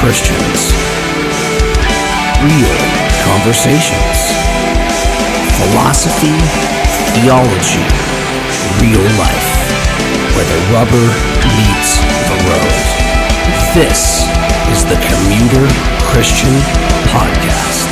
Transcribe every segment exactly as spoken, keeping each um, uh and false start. Christians, real conversations, philosophy, theology, real life, where the rubber meets the road. This is the Commuter Christian Podcast.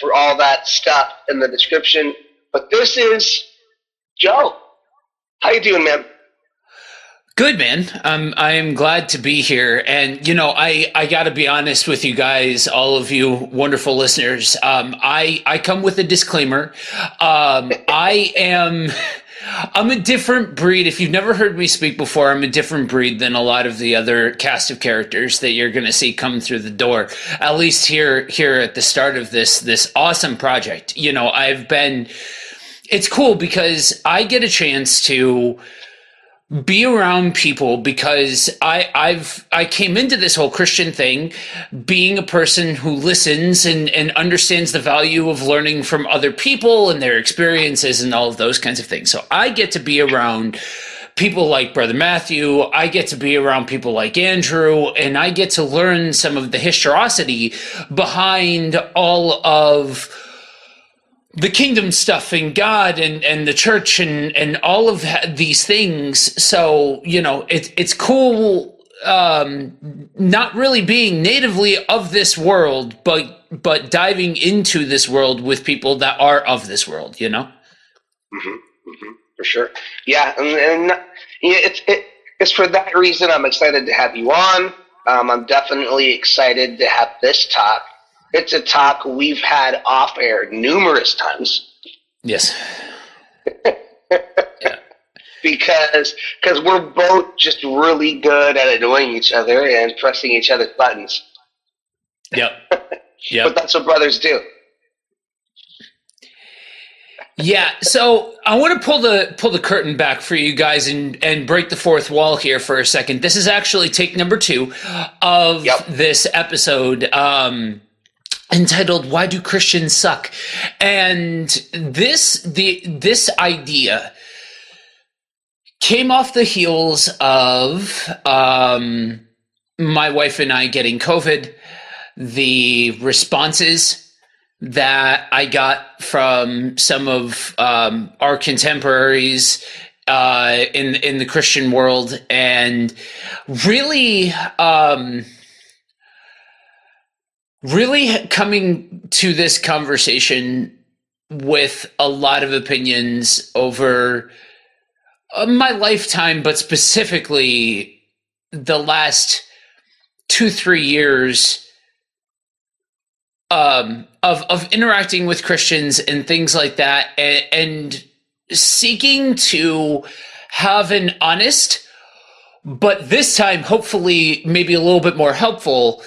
For all that stuff in the description, but this is Joe. How you doing, man? Good, man. Um, I am glad to be here, and you know, I I got to be honest with you guys, all of you wonderful listeners. Um, I I come with a disclaimer. Um, I am. I'm a different breed. If you've never heard me speak before, I'm a different breed than a lot of the other cast of characters that you're going to see come through the door, at least here here at the start of this this awesome project. You know, I've been – it's cool because I get a chance to – be around people because I, I've, I came into this whole Christian thing being a person who listens and, and understands the value of learning from other people and their experiences and all of those kinds of things. So I get to be around people like Brother Matthew, I get to be around people like Andrew, and I get to learn some of the historicity behind all of the kingdom stuff and God and, and the church and, and all of these things. So, you know, it, it's cool um, not really being natively of this world, but but diving into this world with people that are of this world, you know? Mm-hmm, mm-hmm, for sure. Yeah, and, and it's, it, it's for that reason I'm excited to have you on. Um, I'm definitely excited to have this talk. It's a talk we've had off air numerous times. Yes. Yeah. Because because we're both just really good at annoying each other and pressing each other's buttons. Yep. Yep. But that's what brothers do. Yeah, so I want to pull the pull the curtain back for you guys and, and break the fourth wall here for a second. This is actually take number two of yep. this episode. Um Entitled "Why Do Christians Suck?" And this the this idea came off the heels of um, my wife and I getting COVID, the responses that I got from some of um, our contemporaries uh, in in the Christian world, and really. Um, Really coming to this conversation with a lot of opinions over my lifetime, but specifically the last two, three years um, of of interacting with Christians and things like that, and, and seeking to have an honest, but this time hopefully maybe a little bit more helpful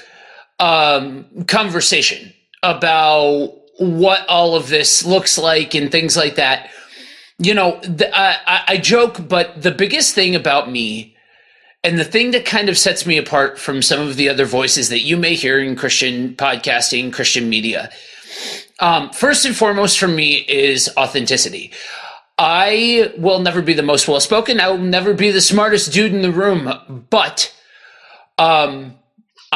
Um, conversation about what all of this looks like and things like that. You know, the, I, I joke, but the biggest thing about me and the thing that kind of sets me apart from some of the other voices that you may hear in Christian podcasting, Christian media, um, first and foremost for me is authenticity. I will never be the most well-spoken. I will never be the smartest dude in the room, but um,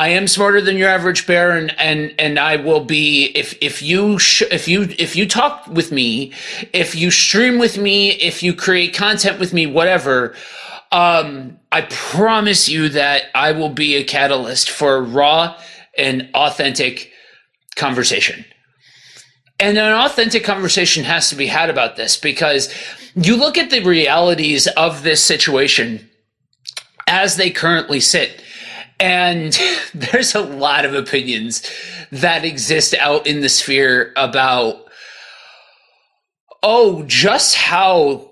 I am smarter than your average bear, and, and, and I will be if if you sh- if you if you talk with me, if you stream with me, if you create content with me, whatever. Um, I promise you that I will be a catalyst for raw and authentic conversation. And an authentic conversation has to be had about this because you look at the realities of this situation as they currently sit. And there's a lot of opinions that exist out in the sphere about, oh, just how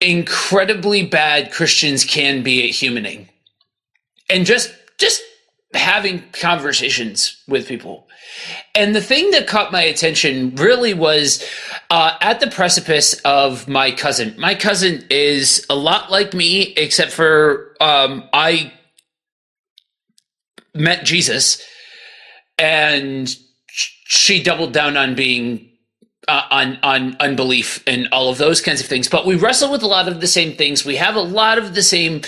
incredibly bad Christians can be at humaning. And just just having conversations with people. And the thing that caught my attention really was uh, at the precipice of my cousin. My cousin is a lot like me, except for um, I met Jesus, and she doubled down on being uh, on on unbelief and all of those kinds of things. But we wrestle with a lot of the same things. We have a lot of the same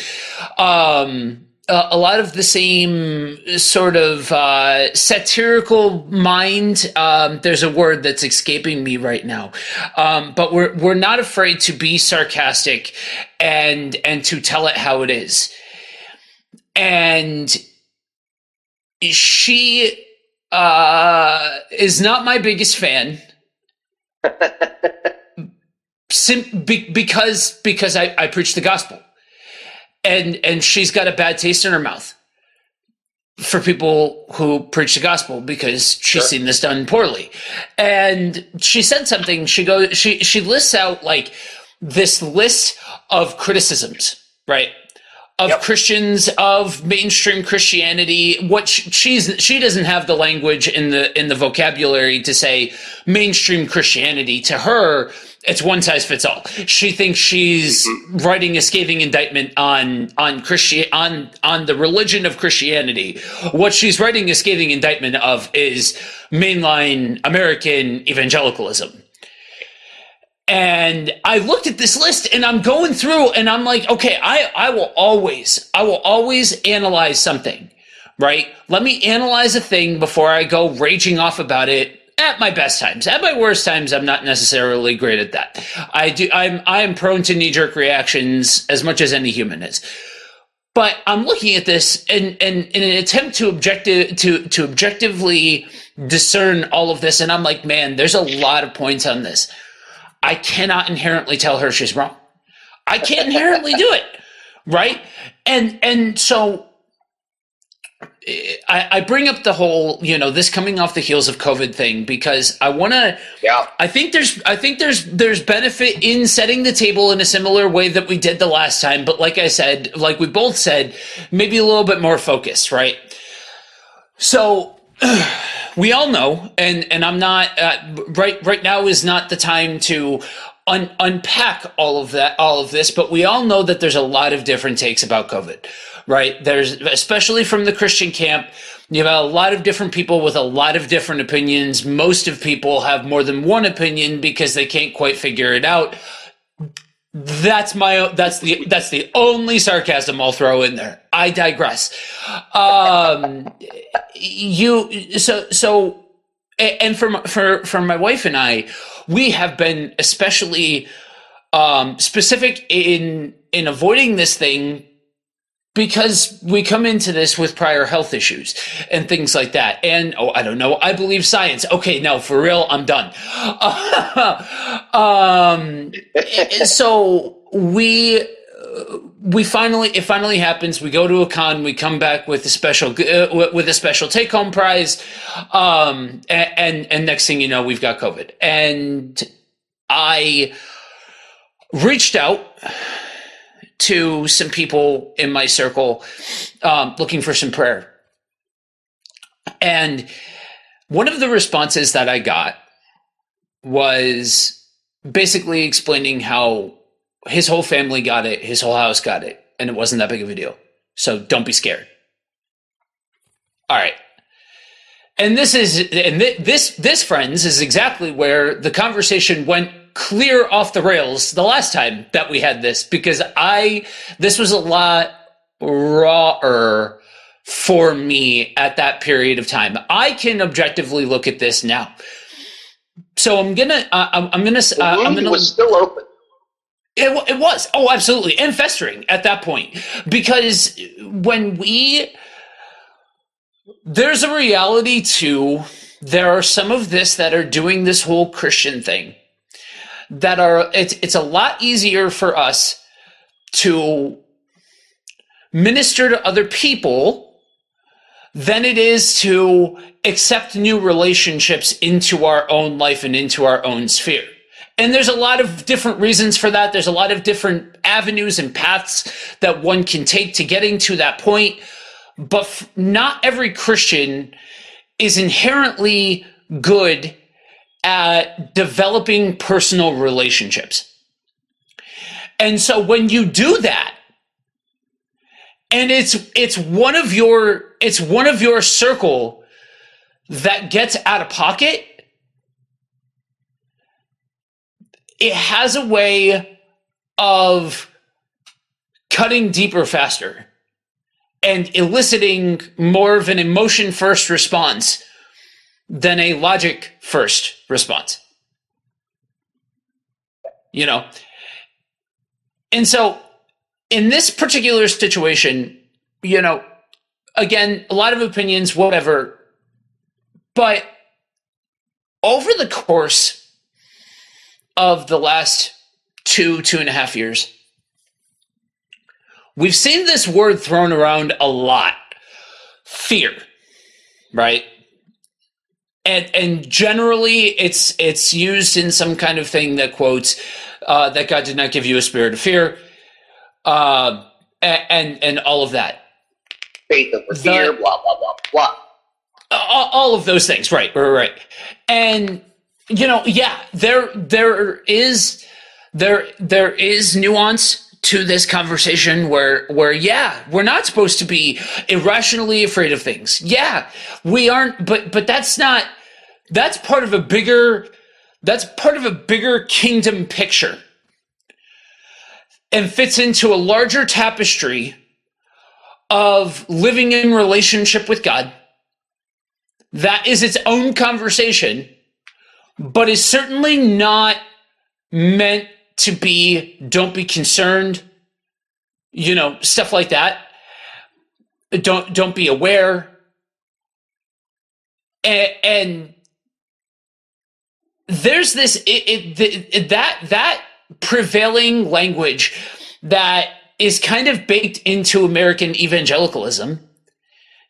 um Uh, a lot of the same sort of uh, satirical mind. Um, there's a word that's escaping me right now, um, but we're we're not afraid to be sarcastic and and to tell it how it is. And she uh, is not my biggest fan, Sim- be- because because I, I preach the gospel. And and she's got a bad taste in her mouth for people who preach the gospel, because she's sure. seen this done poorly. And she said something. She goes. She she lists out like this list of criticisms, right? Of yep. Christians, of mainstream Christianity. What she, she's she doesn't have the language in the in the vocabulary to say mainstream Christianity. To her, it's one size fits all. She thinks she's mm-hmm. writing a scathing indictment on on Christi- on on the religion of Christianity. What she's writing a scathing indictment of is mainline American evangelicalism. And I looked at this list, and I'm going through, and I'm like, okay, I I will always I will always analyze something, right? Let me analyze a thing before I go raging off about it. At my best times, at my worst times, I'm not necessarily great at that. I do. I'm I am prone to knee-jerk reactions as much as any human is. But I'm looking at this, and and in an attempt to objective to to objectively discern all of this, and I'm like, man, there's a lot of points on this. I cannot inherently tell her she's wrong. I can't inherently do it, right? And and so. I, I bring up the whole, you know, this coming off the heels of COVID thing, because I want to. Yeah. I think there's, I think there's, there's benefit in setting the table in a similar way that we did the last time. But like I said, like we both said, maybe a little bit more focus, right? So we all know, and and I'm not uh, right. Right now is not the time to un- unpack all of that, all of this. But we all know that there's a lot of different takes about COVID. Right. There's, especially from the Christian camp, you have a lot of different people with a lot of different opinions. Most of people have more than one opinion because they can't quite figure it out. That's my, that's the, that's the only sarcasm I'll throw in there. I digress. Um, you, so, so, and for, for, for my wife and I, we have been especially, um, specific in, in avoiding this thing, because we come into this with prior health issues and things like that. And, oh, I don't know. I believe science. Okay, no, for real, I'm done. um, so we we finally, it finally happens. We go to a con. We come back with a special uh, with a special take home prize. Um, and and next thing you know, we've got COVID. And I reached out to some people in my circle, um, looking for some prayer. And one of the responses that I got was basically explaining how his whole family got it, his whole house got it, and it wasn't that big of a deal. So don't be scared. All right. And this is, and th- this, this friends is exactly where the conversation went clear off the rails the last time that we had this, because I, this was a lot rawer for me at that period of time. I can objectively look at this now. So I'm going to, uh, I'm going to, uh, I'm going to, was still open. It, it was. Oh, absolutely. And festering at that point, because when we, there's a reality to, there are some of this that are doing this whole Christian thing. That are it's it's a lot easier for us to minister to other people than it is to accept new relationships into our own life and into our own sphere. And there's a lot of different reasons for that. There's a lot of different avenues and paths that one can take to getting to that point. but f- not every Christian is inherently good at developing personal relationships. And so when you do that, and it's it's one of your it's one of your circle that gets out of pocket, it has a way of cutting deeper faster and eliciting more of an emotion first response than a logic first response. You know? And so in this particular situation, you know, again, a lot of opinions, whatever, but over the course of the last two, two and a half years, we've seen this word thrown around a lot. Fear, right? And and generally it's it's used in some kind of thing that quotes uh, that God did not give you a spirit of fear, uh, and and all of that. Faith over the, fear, blah, blah, blah, blah. All of those things, right, right, right. And, you know, yeah, there there is there there is nuance to this conversation where, where, yeah, we're not supposed to be irrationally afraid of things. Yeah, we aren't, but, but that's not, that's part of a bigger, that's part of a bigger kingdom picture and fits into a larger tapestry of living in relationship with God. That is its own conversation, but is certainly not meant to be, don't be concerned, you know, stuff like that. Don't don't be aware. And, and there's this it, it, it that that prevailing language that is kind of baked into American evangelicalism.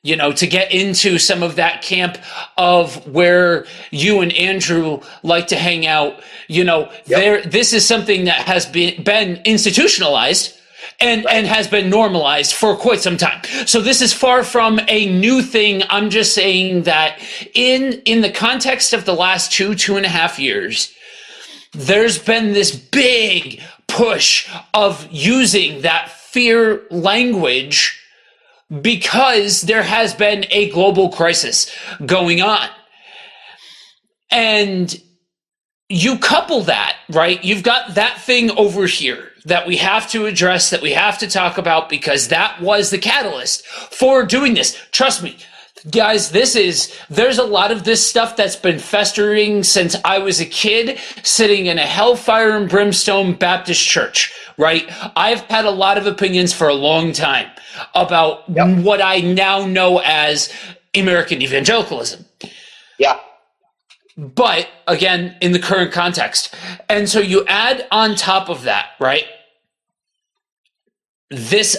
You know, to get into some of that camp of where you and Andrew like to hang out, you know, yep. there this is something that has been, been institutionalized and, right. and has been normalized for quite some time. So this is far from a new thing. I'm just saying that in in the context of the last two, two and a half years, there's been this big push of using that fear language because there has been a global crisis going on. And you couple that, right? You've got that thing over here that we have to address, that we have to talk about, because that was the catalyst for doing this. Trust me, guys, this is, there's a lot of this stuff that's been festering since I was a kid sitting in a hellfire and brimstone Baptist church, right? I've had a lot of opinions for a long time about yep. what I now know as American evangelicalism. Yeah. But again, in the current context. And so you add on top of that, right? This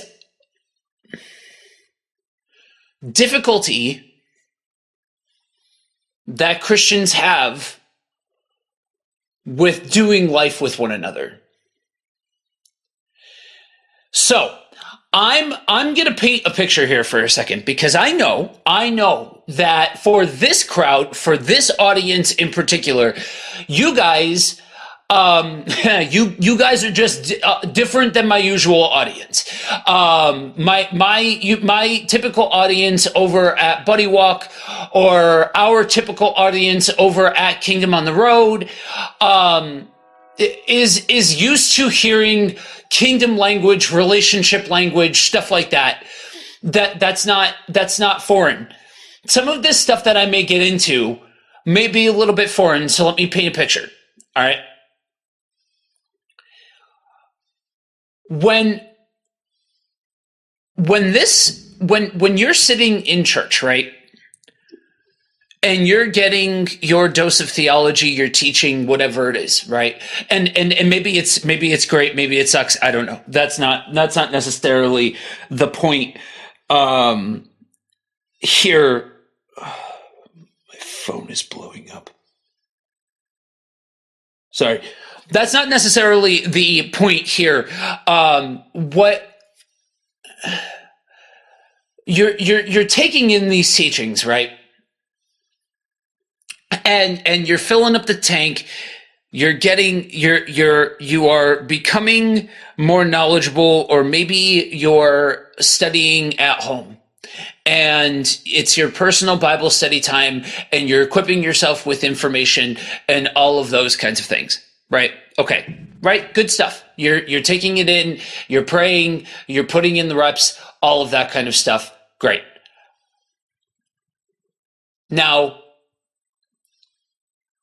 difficulty that Christians have with doing life with one another. So I'm I'm going to paint a picture here for a second, because I know, I know that for this crowd, for this audience in particular, you guys Um, you, you guys are just d- uh, different than my usual audience. Um, my, my, you, my typical audience over at Buddy Walk, or our typical audience over at Kingdom on the Road, um, is, is used to hearing kingdom language, relationship language, stuff like that. That, that's not, that's not foreign. Some of this stuff that I may get into may be a little bit foreign. So let me paint a picture. All right. When, when this, when, when you're sitting in church, right, and you're getting your dose of theology, your teaching, whatever it is, right, and and and maybe it's maybe it's great, maybe it sucks, I don't know. That's not that's not necessarily the point um, here. Oh, my phone is blowing up. Sorry. That's not necessarily the point here. Um, what you're you're you're taking in these teachings, right? And and you're filling up the tank. You're getting you're you're you are becoming more knowledgeable, or maybe you're studying at home and it's your personal Bible study time and you're equipping yourself with information and all of those kinds of things, right? Okay, right? Good stuff. You're you're taking it in, you're praying, you're putting in the reps, all of that kind of stuff. Great. Now,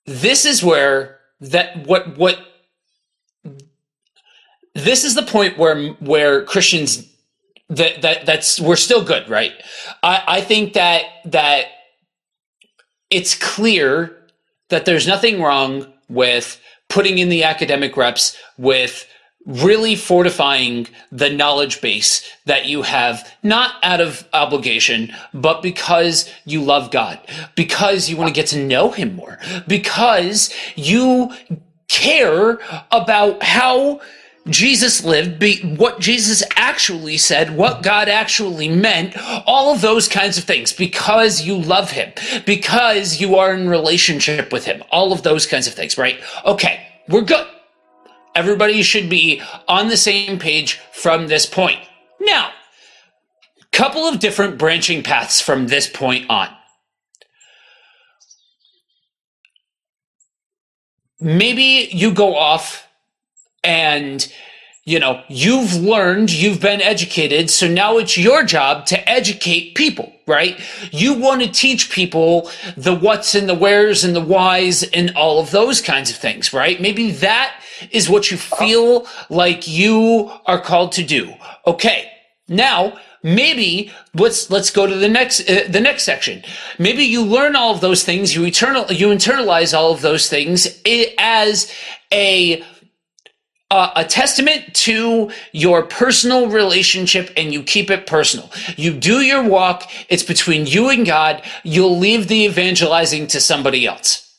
this is where that what what this is the point where where Christians that that that's we're still good, right? I, I think that that it's clear that there's nothing wrong with putting in the academic reps, with really fortifying the knowledge base that you have, not out of obligation, but because you love God, because you want to get to know him more, because you care about how Jesus lived, be, what Jesus actually said, what God actually meant, all of those kinds of things, because you love him, because you are in relationship with him, all of those kinds of things, right? Okay, we're good. Everybody should be on the same page from this point. Now, couple of different branching paths from this point on. Maybe you go off and, you know, you've learned, you've been educated, so now it's your job to educate people, right? You want to teach people the what's and the where's and the why's and all of those kinds of things, right? Maybe that is what you feel like you are called to do. Okay, now maybe let's let's go to the next uh, the next section. Maybe you learn all of those things, you eternal you internalize all of those things as a uh, a testament to your personal relationship, and you keep it personal. You do your walk; it's between you and God. You'll leave the evangelizing to somebody else.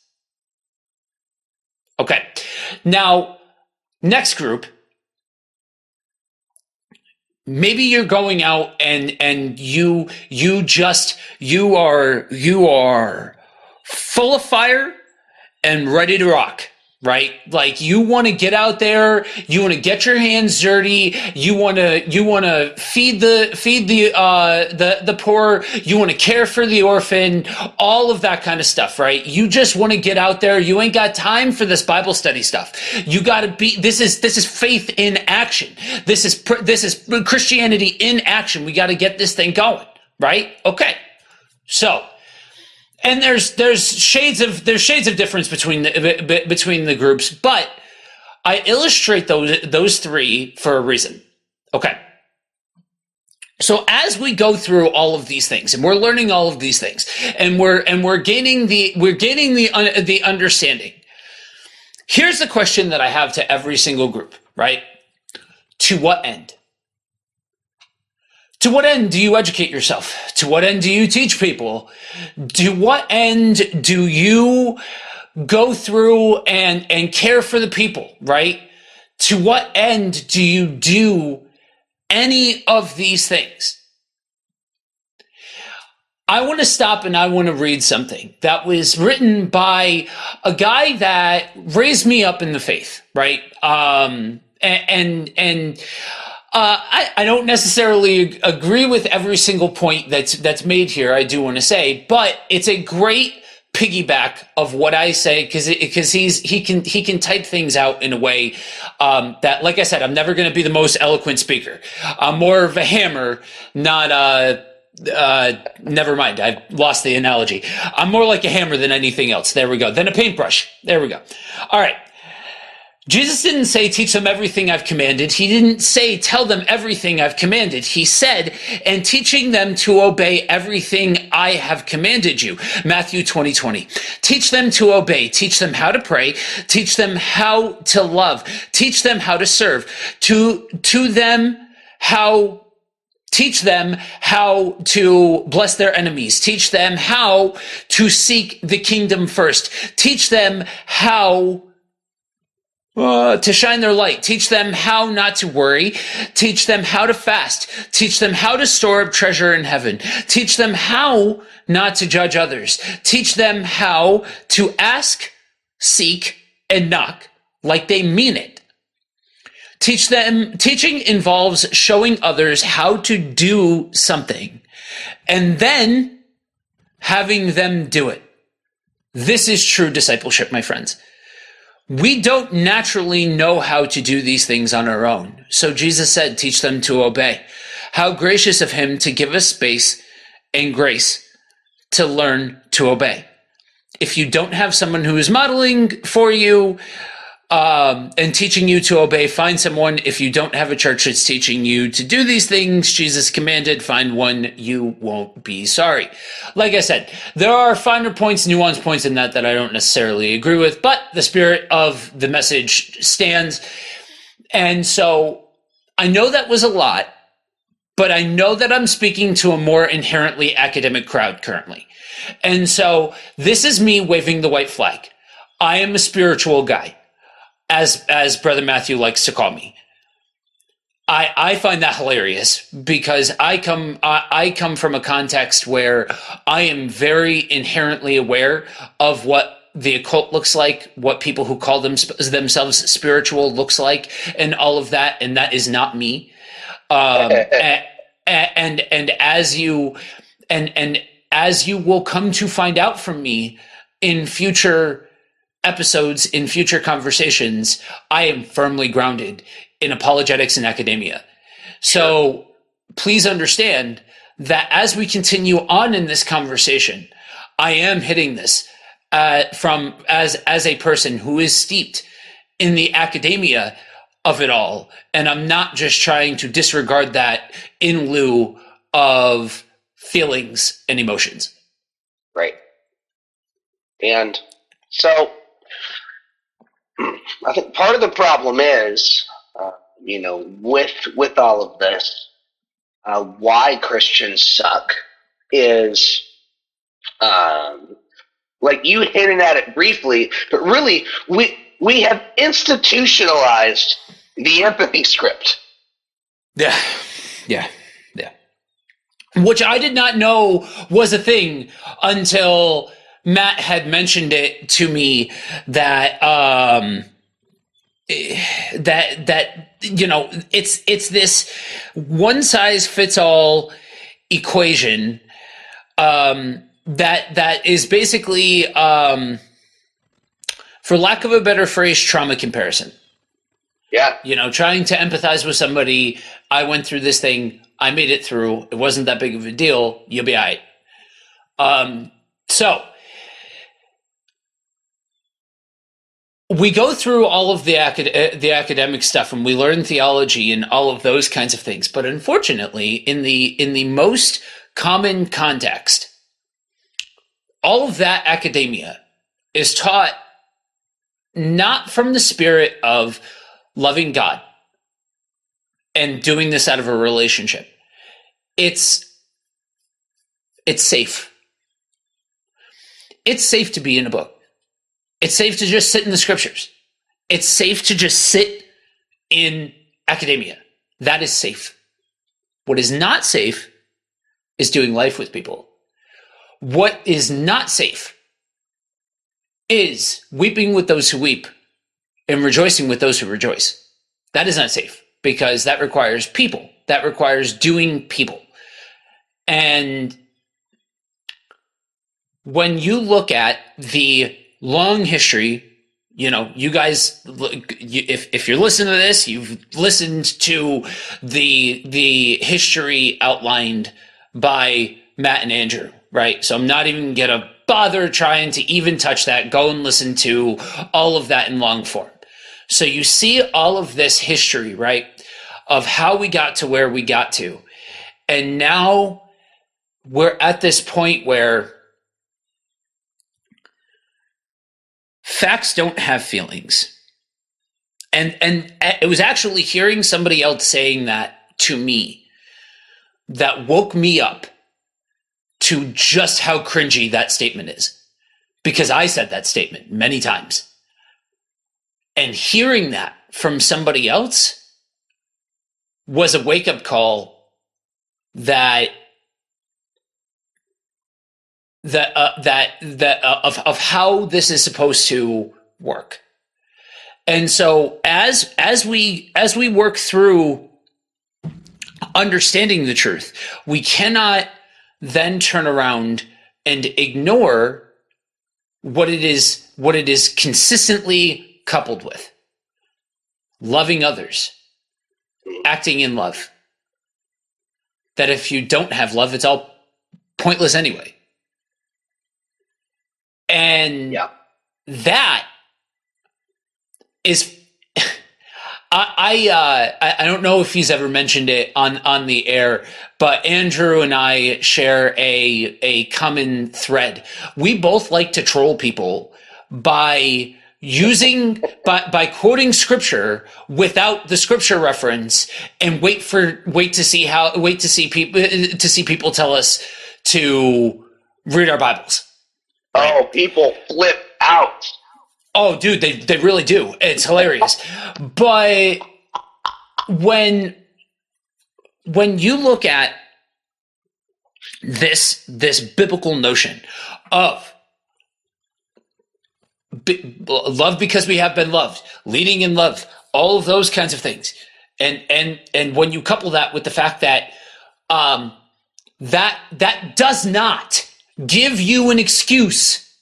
Okay. Now, next group, maybe you're going out and, and you, you just, you are, you are full of fire and ready to rock, right? Like you want to get out there, you want to get your hands dirty, you want to, you want to feed the, feed the, uh, the, the poor, you want to care for the orphan, all of that kind of stuff, right? You just want to get out there. You ain't got time for this Bible study stuff. You got to be, this is, this is faith in action. This is, this is Christianity in action. We got to get this thing going, right? Okay. So, and there's there's shades of there's shades of difference between the between the groups, but I illustrate those those three for a reason. Okay. So as we go through all of these things, and we're learning all of these things, and we're and we're gaining the we're gaining the uh, the understanding. Here's the question that I have to every single group, right? To what end? To what end do you educate yourself? To what end do you teach people? To what end do you go through and, and care for the people, right? To what end do you do any of these things? I want to stop and I want to read something that was written by a guy that raised me up in the faith, right? Um, and, and, and Uh, I, I don't necessarily agree with every single point that's that's made here, I do want to say, but it's a great piggyback of what I say, because because he's he can he can type things out in a way um, that, like I said, I'm never going to be the most eloquent speaker. I'm more of a hammer, not a. Uh, never mind, I've lost the analogy. I'm more like a hammer than anything else. There we go. Then a paintbrush. There we go. All right. Jesus didn't say, teach them everything I've commanded. He didn't say, tell them everything I've commanded. He said, and teaching them to obey everything I have commanded you. Matthew twenty twenty. Teach them to obey. Teach them how to pray. Teach them how to love. Teach them how to serve. To, to them how Teach them how to bless their enemies. Teach them how to seek the kingdom first. Teach them how Uh, to shine their light, teach them how not to worry, teach them how to fast, teach them how to store up treasure in heaven, teach them how not to judge others, teach them how to ask, seek, and knock like they mean it. Teach them, teaching involves showing others how to do something and then having them do it. This is true discipleship, my friends. We don't naturally know how to do these things on our own. So Jesus said, teach them to obey. How gracious of him to give us space and grace to learn to obey. If you don't have someone who is modeling for you um, and teaching you to obey, find someone. If you don't have a church that's teaching you to do these things Jesus commanded, find one. You won't be sorry. Like I said, there are finer points, nuanced points in that that I don't necessarily agree with, but the spirit of the message stands. And so I know that was a lot, but I know that I'm speaking to a more inherently academic crowd currently. And so this is me waving the white flag. I am a spiritual guy, as as Brother Matthew likes to call me. I I find that hilarious because I come I, I come from a context where I am very inherently aware of what the occult looks like, what people who call them, themselves spiritual looks like, and all of that, and that is not me. Um, and, and and as you and and as you will come to find out from me in future episodes, in future conversations, I am firmly grounded in apologetics and academia. So please understand that as we continue on in this conversation, I am hitting this uh, from as as a person who is steeped in the academia of it all. And I'm not just trying to disregard that in lieu of feelings and emotions. Right. And so I think part of the problem is, uh, you know, with, with all of this, uh, why Christians suck is, um, like you hinted at it briefly, but really we, we have institutionalized the empathy script. Yeah, yeah, yeah. Which I did not know was a thing until Matt had mentioned it to me that um, that that you know it's it's this one size fits all equation um, that that is basically, Um, for lack of a better phrase, trauma comparison. Yeah. You know, trying to empathize with somebody. I went through this thing. I made it through. It wasn't that big of a deal. You'll be all right. Um, so we go through all of the, acad- the academic stuff and we learn theology and all of those kinds of things. But unfortunately, in the, in the most common context, all of that academia is taught not from the spirit of loving God and doing this out of a relationship. It's it's safe. It's safe to be in a book. It's safe to just sit in the scriptures. It's safe to just sit in academia. That is safe. What is not safe is doing life with people. What is not safe is weeping with those who weep and rejoicing with those who rejoice. That is not safe because that requires people. That requires doing people. And when you look at the long history, you know, you guys, if, if you're listening to this, you've listened to the, the history outlined by Matt and Andrew, right? So I'm not even going to bother trying to even touch that. Go and listen to all of that in long form. So you see all of this history, right, of how we got to where we got to. And now we're at this point where facts don't have feelings. And and it was actually hearing somebody else saying that to me that woke me up to just how cringy that statement is, because I said that statement many times. And hearing that from somebody else was a wake-up call that that uh, that that uh, of of how this is supposed to work. And so as as we as we work through understanding the truth, we cannot then turn around and ignore what it is what it is consistently coupled with: loving others, acting in love. That if you don't have love, it's all pointless anyway. And yeah. that is, I I, uh, I I don't know if he's ever mentioned it on, on the air, but Andrew and I share a a common thread. We both like to troll people by using by by quoting scripture without the scripture reference, and wait for wait to see how wait to see people to see people tell us to read our Bibles. Right? Oh, people flip out. Oh, dude, they they really do. It's hilarious. But when when you look at this this biblical notion of be, love because we have been loved, leading in love, all of those kinds of things, and and and when you couple that with the fact that um, that that does not give you an excuse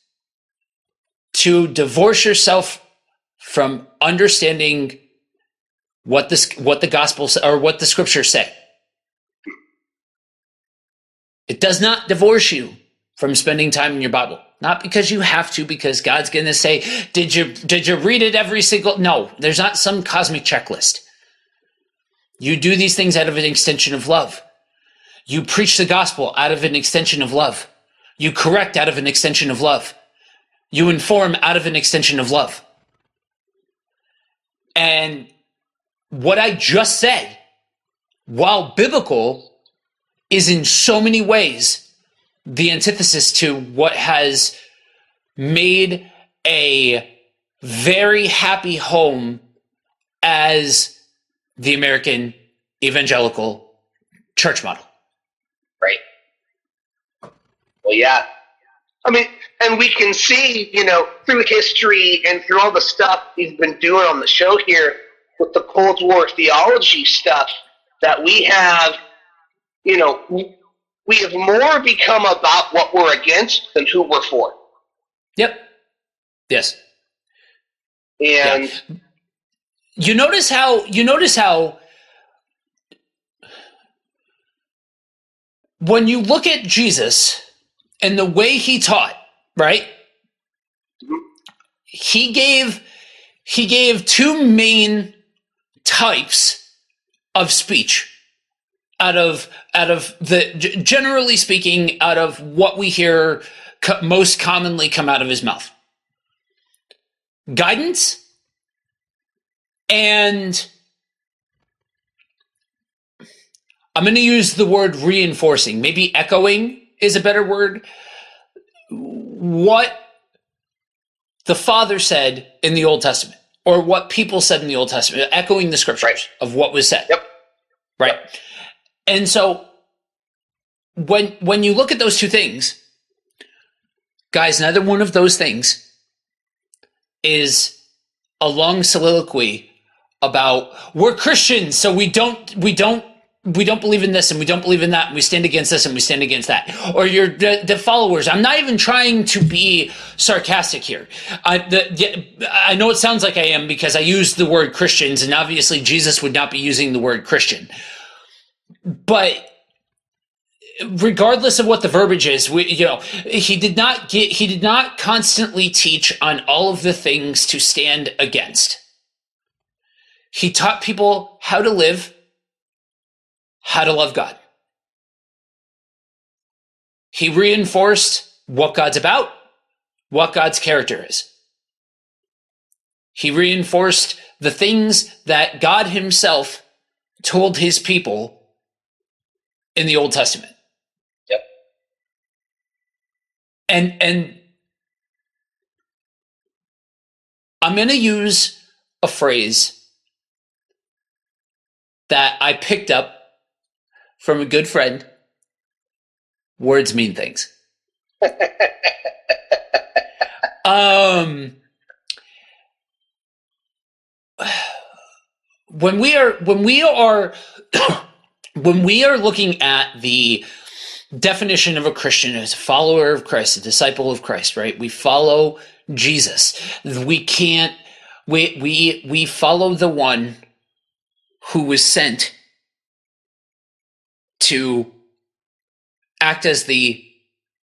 to divorce yourself from understanding what this, what the gospel or what the scriptures say. It does not divorce you from spending time in your Bible, not because you have to, because God's going to say, "Did you did you read it every single?" No, there's not some cosmic checklist. You do these things out of an extension of love. You preach the gospel out of an extension of love. You correct out of an extension of love. You inform out of an extension of love. And what I just said, while biblical, is in so many ways the antithesis to what has made a very happy home as the American evangelical church model. Right. Well, yeah. I mean, and we can see, you know, through history and through all the stuff we've been doing on the show here with the Cold War theology stuff, that we have, you know, we have more become about what we're against than who we're for. Yep. Yes. And yeah. you notice how, you notice how, when you look at Jesus, and the way he taught, right? He gave he gave two main types of speech out of out of the generally speaking out of what we hear co- most commonly come out of his mouth: guidance and, I'm going to use the word reinforcing, maybe echoing is a better word, what the Father said in the Old Testament, or what people said in the Old Testament, echoing the scriptures right. of what was said. Yep. Right. Yep. And so when when you look at those two things, guys, neither one of those things is a long soliloquy about we're Christians, so we don't we don't we don't believe in this and we don't believe in that, and we stand against this and we stand against that. Or you're the, the followers. I'm not even trying to be sarcastic here. I, the, I know it sounds like I am because I used the word Christians, and obviously Jesus would not be using the word Christian. But regardless of what the verbiage is, we, you know, he did not get, he did not constantly teach on all of the things to stand against. He taught people how to live, how to love God. He reinforced what God's about, what God's character is. He reinforced the things that God himself told his people in the Old Testament. Yep. And and I'm going to use a phrase that I picked up from a good friend. Words mean things. um, when we are, when we are, when we are looking at the definition of a Christian as a follower of Christ, a disciple of Christ, right? We follow Jesus. We can't, we, we, we follow the one who was sent to act as the,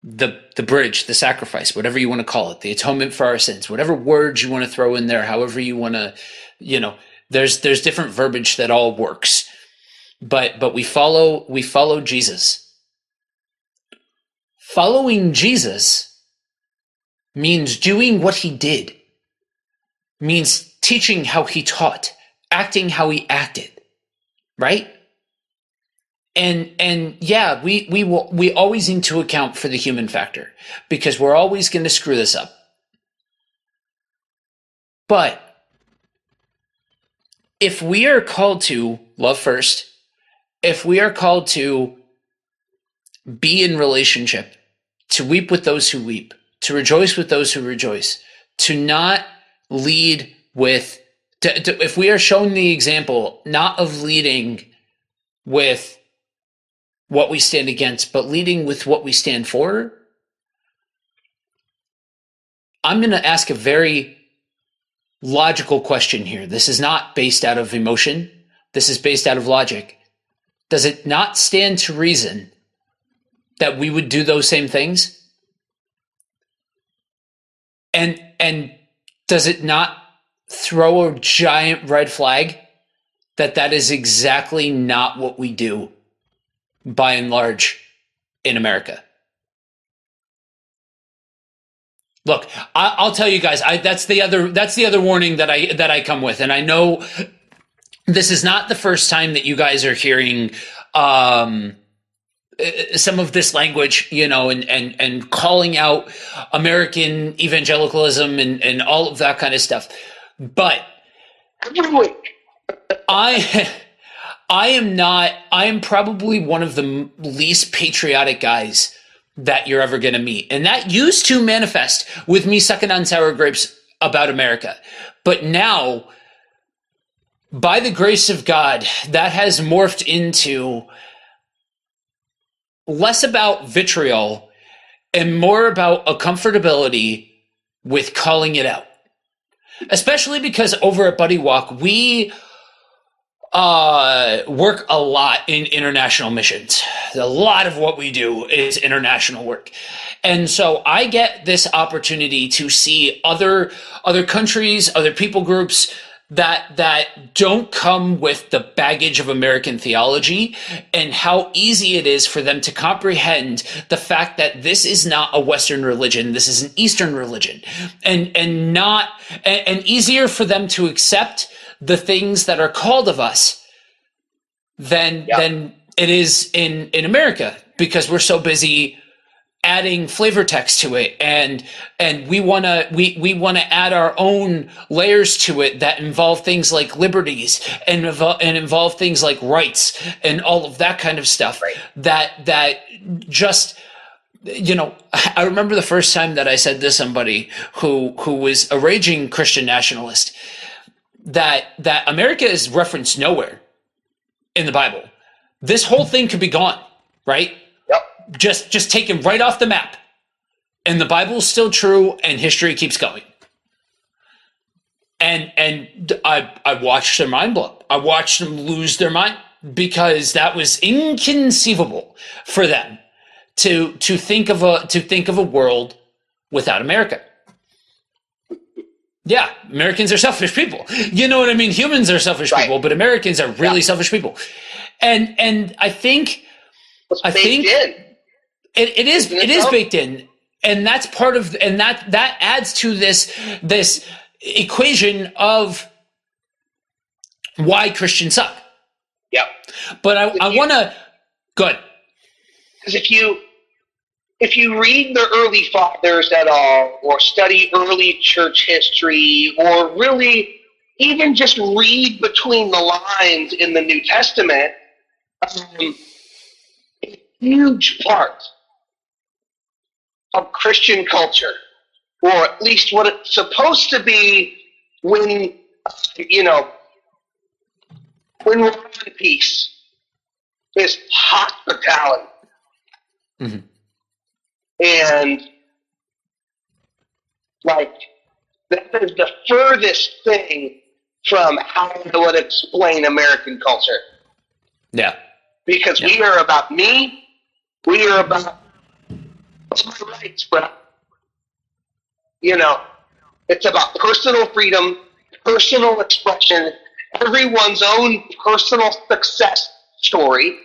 the, the bridge, the sacrifice, whatever you want to call it, the atonement for our sins, whatever words you want to throw in there, however you want to, you know, there's, there's different verbiage that all works, but, but we follow, we follow Jesus. Following Jesus means doing what he did, means teaching how he taught, acting how he acted, right? And, and yeah, we, we will, we always need to account for the human factor because we're always going to screw this up. But if we are called to love first, if we are called to be in relationship, to weep with those who weep, to rejoice with those who rejoice, to not lead with, to, to, if we are shown the example, not of leading with what we stand against, but leading with what we stand for, I'm going to ask a very logical question here. This is not based out of emotion. This is based out of logic. Does it not stand to reason that we would do those same things? And and does it not throw a giant red flag that that is exactly not what we do by and large in America? Look, I, I'll tell you guys, I, that's the other, that's the other warning that I, that I come with. And I know this is not the first time that you guys are hearing, um, some of this language, you know, and, and, and calling out American evangelicalism and, and all of that kind of stuff. But I, I am not, I am probably one of the least patriotic guys that you're ever going to meet. And that used to manifest with me sucking on sour grapes about America. But now, by the grace of God, that has morphed into less about vitriol and more about a comfortability with calling it out. Especially because over at Buddy Walk, we uh work a lot in international missions. A lot of what we do is international work, and so I get this opportunity to see other other countries, other people groups that that don't come with the baggage of American theology, and how easy it is for them to comprehend the fact that this is not a Western religion, this is an Eastern religion, and and not and, and easier for them to accept the things that are called of us than, yep. than it is in, in America, because we're so busy adding flavor text to it. And, and we want to, we, we want to add our own layers to it that involve things like liberties and, and involve things like rights and all of that kind of stuff, right? that, that just, you know, I remember the first time that I said to somebody who, who was a raging Christian nationalist, that that America is referenced nowhere in the Bible. This whole thing could be gone, right? Yep. Just just taken right off the map. And the Bible's still true and history keeps going. And and I I watched their mind blow. I watched them lose their mind because that was inconceivable for them to to think of a to think of a world without America. Yeah, Americans are selfish people. You know what I mean? Humans are selfish right. people, but Americans are really yeah. selfish people. And and I think it's I think in. It, it is it is baked in, and that's part of and that that adds to this this equation of why Christians suck. Yeah, but I if I want to go ahead. Because if you If you read the early fathers at all, or study early church history, or really even just read between the lines in the New Testament, um, a huge part of Christian culture, or at least what it's supposed to be when, you know, when we're in peace, is hospitality. Mm-hmm. And, like, that is the furthest thing from how I would explain American culture. Yeah. Because yeah. we are about me, we are about my rights, bro. You know, it's about personal freedom, personal expression, everyone's own personal success story.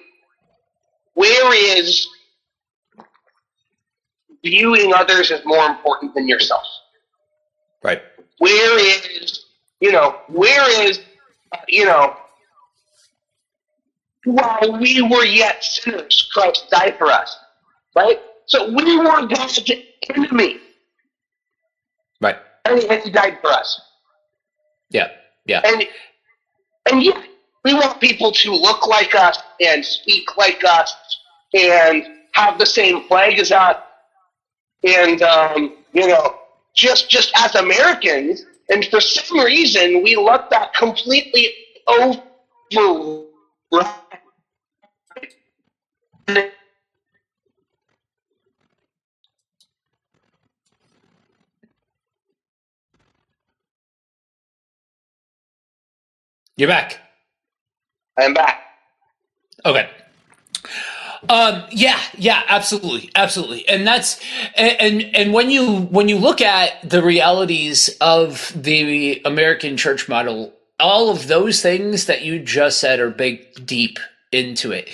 Where is viewing others as more important than yourself? Right. Where is, you know, where is, uh, you know, while we were yet sinners, Christ died for us, right? So we were God's enemy. Right. And he died for us. Yeah, yeah. And, and yet, we want people to look like us and speak like us and have the same flag as us and, um, you know, Just just as Americans, and for some reason, we let that completely override You're back. I'm back. Okay. Um, yeah, yeah, absolutely. Absolutely. And that's, and, and when you, when you look at the realities of the American church model, all of those things that you just said are baked deep into it.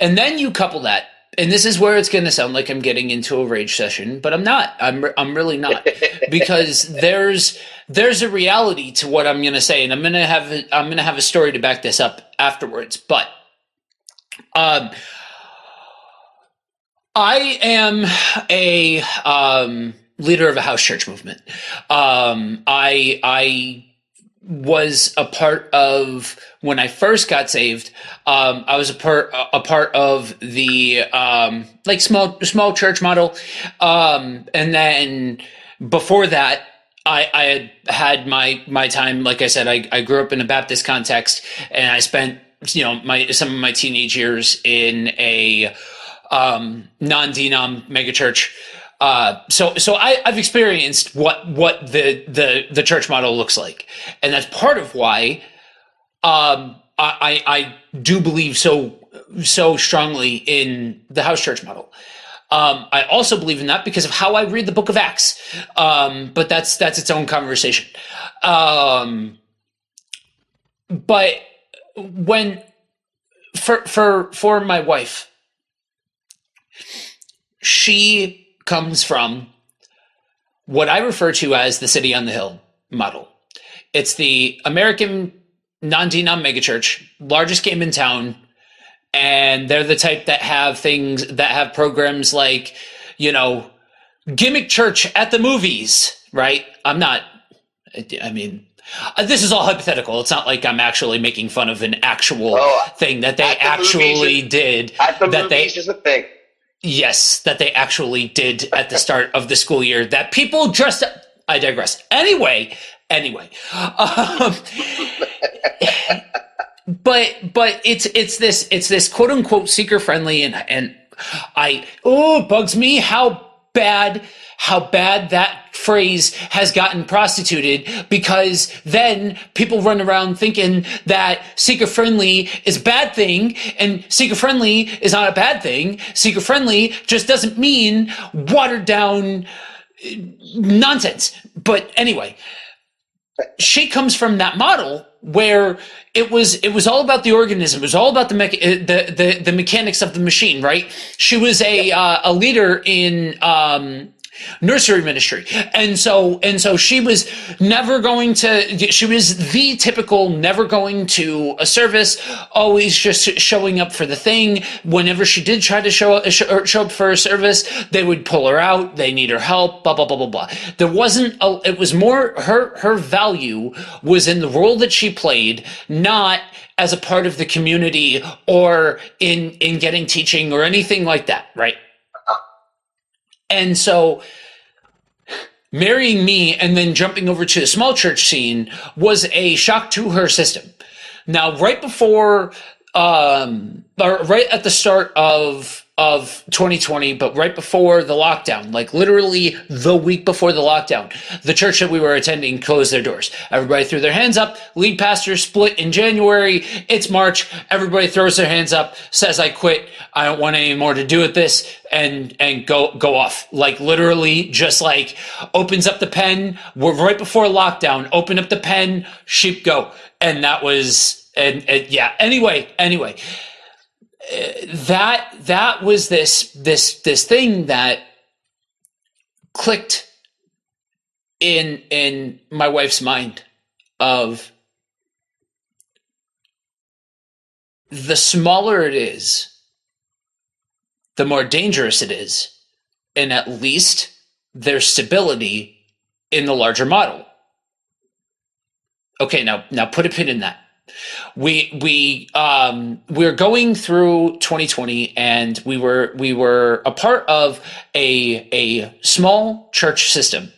And then you couple that, and this is where it's going to sound like I'm getting into a rage session, but I'm not, I'm, I'm really not, because there's, there's a reality to what I'm going to say. And I'm going to have, I'm going to have a story to back this up afterwards, but, um, I am a um, leader of a house church movement. Um, I I was a part of, when I first got saved, um, I was a part a part of the um, like small small church model, um, and then before that, I, I had had my my time. Like I said, I, I grew up in a Baptist context, and I spent you know my some of my teenage years in a Um, non-denom megachurch. Uh, so, so I, I've experienced what, what the, the, the church model looks like. And that's part of why, um, I, I, I do believe so, so strongly in the house church model. Um, I also believe in that because of how I read the book of Acts. Um, but that's, that's its own conversation. Um, but when, for, for, for my wife, she comes from what I refer to as the city on the hill model. It's the American non-denom megachurch, largest game in town, and they're the type that have things that have programs like, you know, gimmick church at the movies, right? I'm not, I mean, this is all hypothetical. It's not like I'm actually making fun of an actual oh, thing that they actually the did. At the that movies they, is a thing. Yes, that they actually did at the start of the school year, that people dressed up. I digress. Anyway, anyway. Um, but but it's it's this it's this quote unquote seeker friendly, and and I oh bugs me how bad how bad that phrase has gotten prostituted, because then people run around thinking that seeker friendly is a bad thing, and seeker friendly is not a bad thing. Seeker friendly just doesn't mean watered down nonsense. But anyway, she comes from that model where it was it was all about the organism. It was all about the mecha- the, the the mechanics of the machine, right? She was a uh, a leader in um nursery ministry. And so, and so she was never going to, she was the typical, never going to a service, always just showing up for the thing. Whenever she did try to show up, show up for a service, they would pull her out. They need her help, blah, blah, blah, blah, blah. There wasn't a, it was more her, her value was in the role that she played, not as a part of the community or in, in getting teaching or anything like that. Right. And so marrying me and then jumping over to the small church scene was a shock to her system. Now, right before, um, or right at the start of, of twenty twenty, but right before the lockdown, like literally the week before the lockdown, the church that we were attending closed their doors. Everybody threw their hands up. Lead pastor split in January. It's March. Everybody throws their hands up, says, I quit. I don't want any more to do with this. And, and go, go off. Like literally just like opens up the pen. We're right before lockdown, open up the pen, sheep go. And that was, and, and yeah, anyway, anyway. That that was this this this thing that clicked in in my wife's mind of the smaller it is, the more dangerous it is, and at least there's stability in the larger model. Okay, now now put a pin in that. We, we, um, we're going through twenty twenty and we were, we were a part of a, a small church system,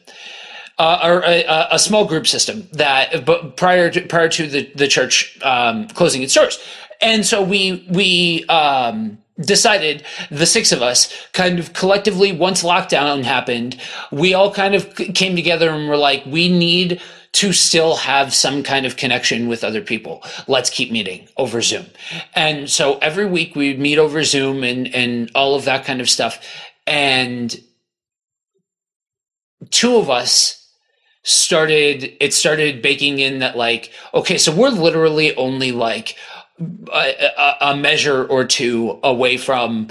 uh, or a, a small group system that, but prior to, prior to the, the church, um, closing its doors. And so we, we, um, decided, the six of us kind of collectively, once lockdown happened, we all kind of came together and were like, we need to still have some kind of connection with other people. Let's keep meeting over Zoom. And so every week we would meet over Zoom and, and all of that kind of stuff. And two of us started, it started baking in that like, okay, so we're literally only like a, a measure or two away from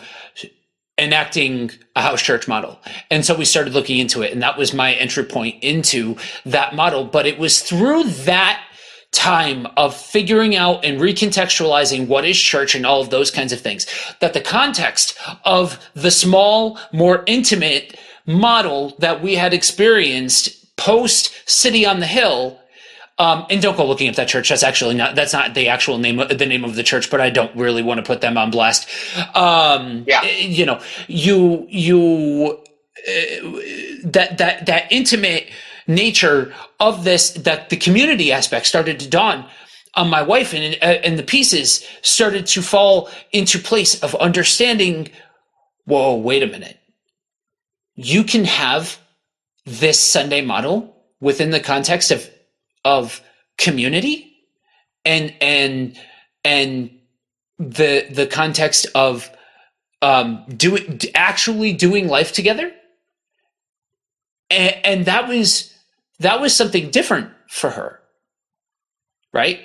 enacting a house church model. And so we started looking into it, and that was my entry point into that model. But it was through that time of figuring out and recontextualizing what is church and all of those kinds of things that the context of the small, more intimate model that we had experienced post City on the Hill. Um, and don't go looking up that church. That's actually not, that's not the actual name, the name of the church, but I don't really want to put them on blast. Um, yeah. You know, you, you, uh, that, that, that intimate nature of this, that the community aspect started to dawn on my wife, and, and the pieces started to fall into place of understanding, whoa, wait a minute. You can have this Sunday model within the context of of community and, and, and the, the context of, um, do it, actually doing life together. And, and that was, that was something different for her. Right.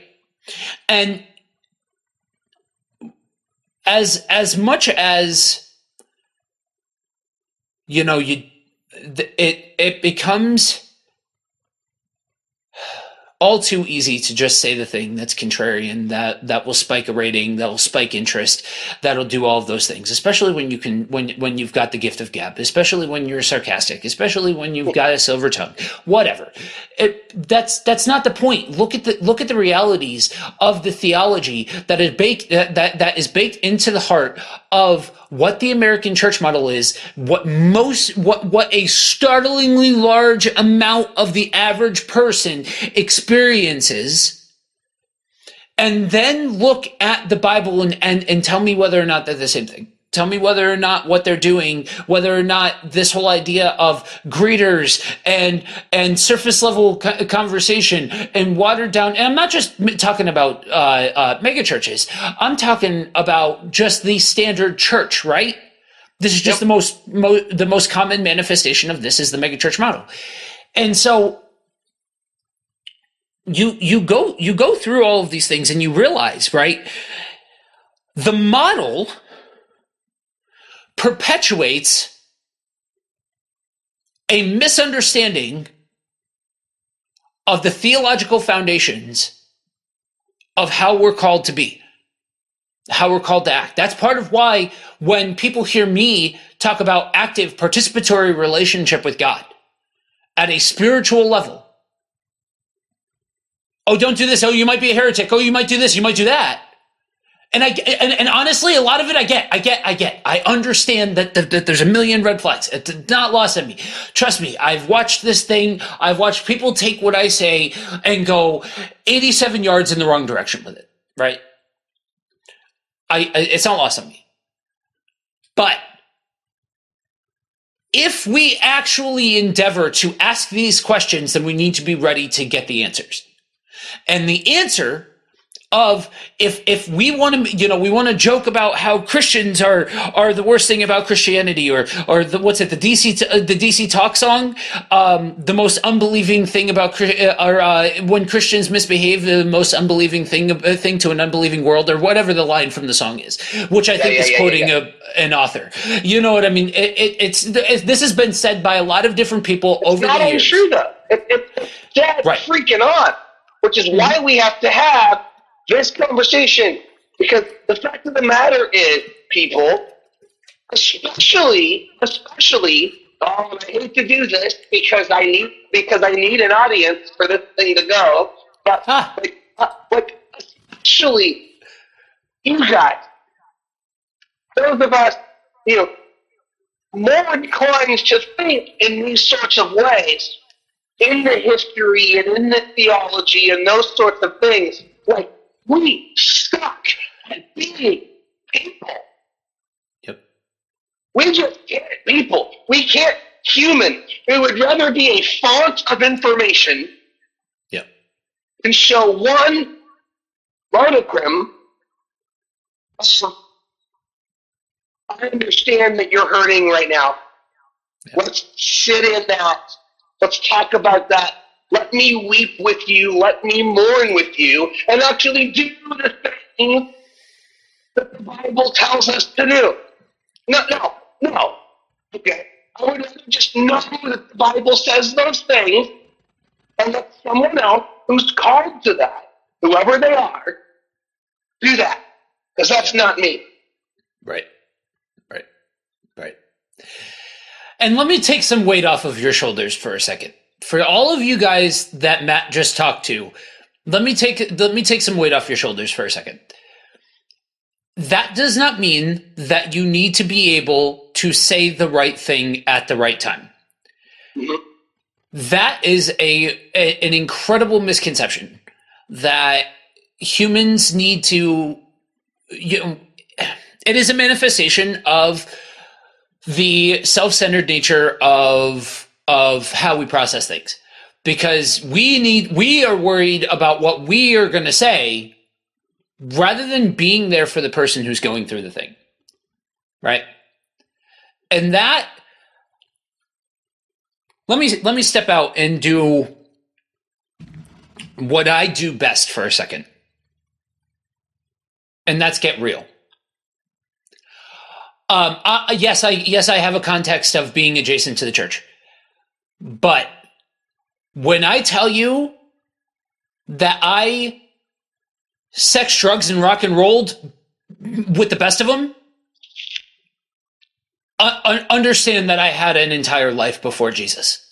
And as, as much as, you know, you, it, it becomes all too easy to just say the thing that's contrarian, that, that will spike a rating, that will spike interest, that'll do all of those things, especially when you can, when, when you've got the gift of gab, especially when you're sarcastic, especially when you've got a silver tongue, whatever. It, that's, that's not the point. Look at the, look at the realities of the theology that is baked, that, that, that is baked into the heart of what the American church model is, what most, what, what a startlingly large amount of the average person experiences, and then look at the Bible and, and, and tell me whether or not they're the same thing. Tell me whether or not what they're doing, whether or not this whole idea of greeters and, and surface level conversation and watered down. And I'm not just talking about, uh, uh, mega churches. I'm talking about just the standard church, right? This is just yep. the most, mo- the most common manifestation of this is the mega church model. And so you, you go, you go through all of these things and you realize, right? The model perpetuates a misunderstanding of the theological foundations of how we're called to be, how we're called to act. That's part of why when people hear me talk about active participatory relationship with God at a spiritual level, oh, don't do this. Oh, you might be a heretic. Oh, you might do this. You might do that. And I and, and honestly, a lot of it I get, I get, I get. I understand that, that, that there's a million red flags. It's not lost on me. Trust me, I've watched this thing. I've watched people take what I say and go eighty-seven yards in the wrong direction with it, right? I, I it's not lost on me. But if we actually endeavor to ask these questions, then we need to be ready to get the answers. And the answer of if if we want to, you know, we want to joke about how Christians are are the worst thing about Christianity, or or the, what's it, the D C the D C Talk song, um, the most unbelieving thing about, or uh, when Christians misbehave, the most unbelieving thing thing to an unbelieving world, or whatever the line from the song is, which I yeah, think yeah, is yeah, quoting yeah, yeah. A, an author. You know what I mean? It, it, it's it, this has been said by a lot of different people it's over the years. It's not untrue though. It, it, it's right. freaking on, which is why we have to have this conversation, because the fact of the matter is, people, especially, especially, um, I hate to do this because I need because I need an audience for this thing to go. But, huh. but, uh, but especially, you guys, those of us, you know, more inclined to think in these sorts of ways, in the history and in the theology and those sorts of things, like. We suck at being people. Yep. We just can't people. We can't human. We would rather be a font of information. Yep. And show one monogram. I understand that you're hurting right now. Yep. Let's sit in that. Let's talk about that. Let me weep with you. Let me mourn with you, and actually do the thing that the Bible tells us to do. No, no, no. Okay, I would rather just know that the Bible says those things, and let someone else who's called to that, whoever they are, do that, because that's not me. Right, right, right. And let me take some weight off of your shoulders for a second. For all of you guys that Matt just talked to, let me take let me take some weight off your shoulders for a second. That does not mean that you need to be able to say the right thing at the right time. That is a, a an incredible misconception that humans need to, you know, it is a manifestation of the self-centered nature of of how we process things, because we need, we are worried about what we are going to say rather than being there for the person who's going through the thing. Right. And that, let me, let me step out and do what I do best for a second. And that's get real. Um, I, yes, I, yes, I have a context of being adjacent to the church. But when I tell you that I sex, drugs, and rock and rolled with the best of them, I understand that I had an entire life before Jesus.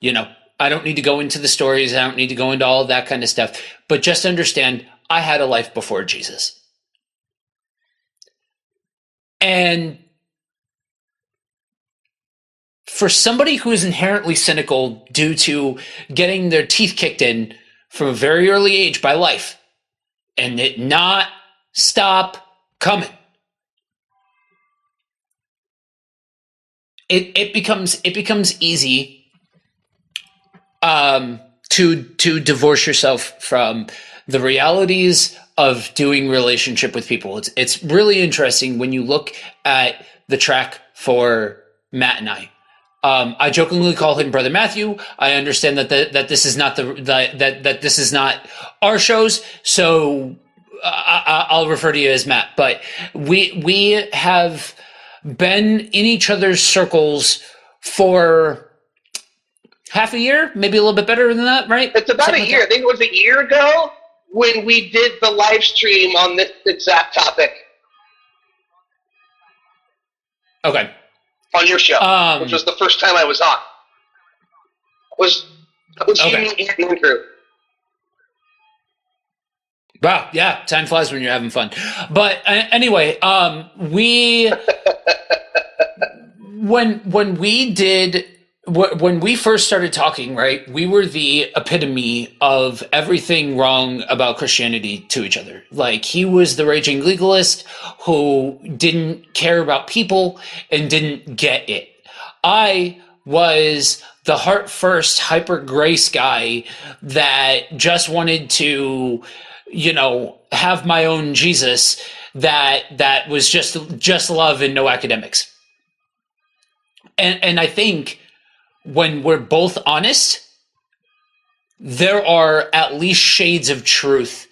You know, I don't need to go into the stories. I don't need to go into all of that kind of stuff. But just understand, I had a life before Jesus. And for somebody who is inherently cynical due to getting their teeth kicked in from a very early age by life, and it not stop coming, it it becomes it becomes easy um, to to divorce yourself from the realities of doing relationship with people. It's it's really interesting when you look at the track for Matt and I. Um, I jokingly call him Brother Matthew. I understand that the, that this is not the, the that that this is not our shows, so I, I'll refer to you as Matt. But we we have been in each other's circles for half a year, maybe a little bit better than that, right? It's about Something a year. Like I think it was a year ago when we did the live stream on this exact topic. Okay. On your show, um, which was the first time I was on. It was it was okay. You and Andrew. Wow, yeah, time flies when you're having fun. But uh, anyway, um, we when when we did wh- when we first started talking, right? We were the epitome of everything wrong about Christianity to each other. Like, he was the raging legalist who didn't care about people and didn't get it. I was the heart first, hyper grace guy that just wanted to, you know, have my own Jesus that that was just just love and no academics. And and I think when we're both honest, there are at least shades of truth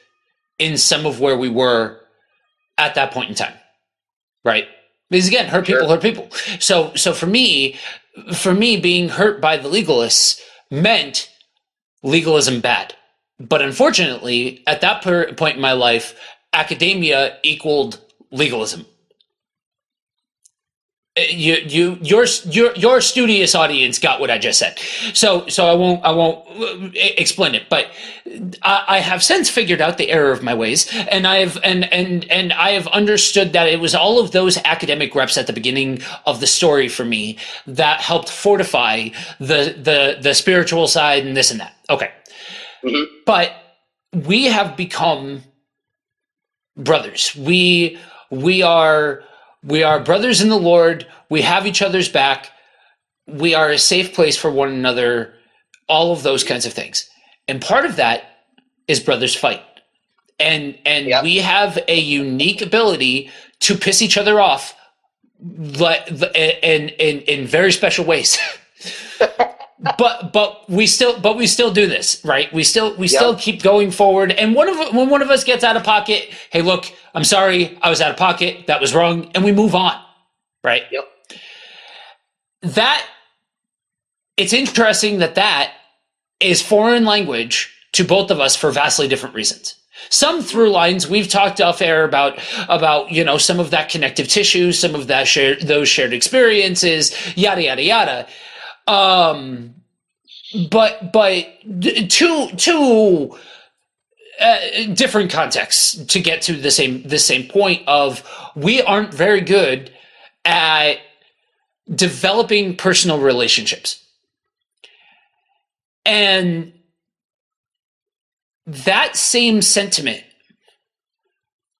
in some of where we were at that point in time, right? Because again, hurt people, sure. hurt people. So so for me, for me, being hurt by the legalists meant legalism bad. But unfortunately, at that per- point in my life, academia equaled legalism. You, you, your, your, your studious audience got what I just said. So, so I won't, I won't explain it. But I, I have since figured out the error of my ways, and I have, and and and I have understood that it was all of those academic reps at the beginning of the story for me that helped fortify the the the spiritual side and this and that. Okay. Mm-hmm. But we have become brothers. We we are we are brothers in the Lord. We have each other's back. We are a safe place for one another. All of those kinds of things. And part of that is brothers fight. And and yep. we have a unique ability to piss each other off, like in in in very special ways. But but we still but we still do this, right? We still we yep. still keep going forward. And one of when one of us gets out of pocket, hey, look, I'm sorry, I was out of pocket, that was wrong, and we move on, right? Yep. That it's interesting that that is foreign language to both of us for vastly different reasons. Some through lines we've talked off air about about you know some of that connective tissue, some of that share, those shared experiences, yada yada yada. Um, but, but two, two, uh, different contexts to get to the same, the same point of we aren't very good at developing personal relationships. And that same sentiment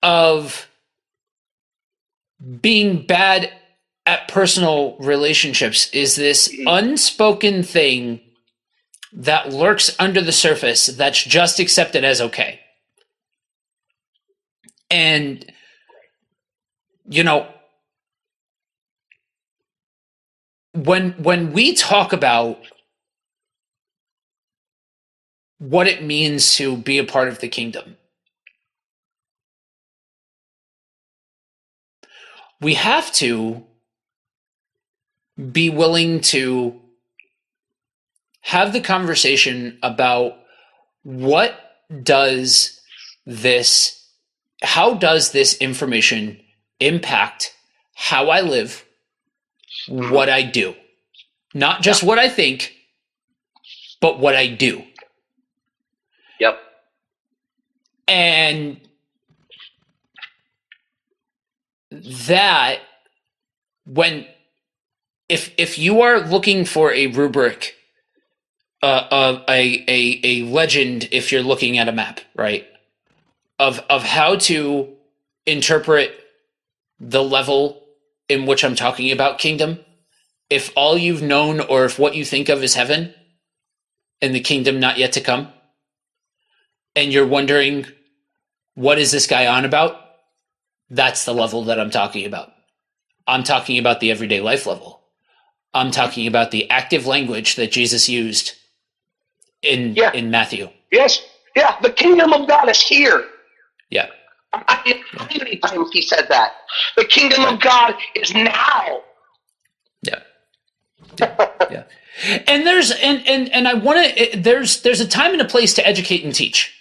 of being bad at personal relationships is this unspoken thing that lurks under the surface that's just accepted as okay. And, you know, when when we talk about what it means to be a part of the kingdom, we have to be willing to have the conversation about what does this, how does this information impact how I live, what I do? Not just what I think, but what I do. Yep. And that when If if you are looking for a rubric, uh, of a, a a legend, if you're looking at a map, right, of of how to interpret the level in which I'm talking about kingdom, if all you've known or if what you think of is heaven and the kingdom not yet to come, and you're wondering, what is this guy on about? That's the level that I'm talking about. I'm talking about the everyday life level. I'm talking about the active language that Jesus used in yeah. in Matthew. Yes. Yeah. The kingdom of God is here. Yeah. I mean, how many times he said that? The kingdom of God is now. Yeah. yeah, yeah. And there's and and and I want to. There's there's a time and a place to educate and teach.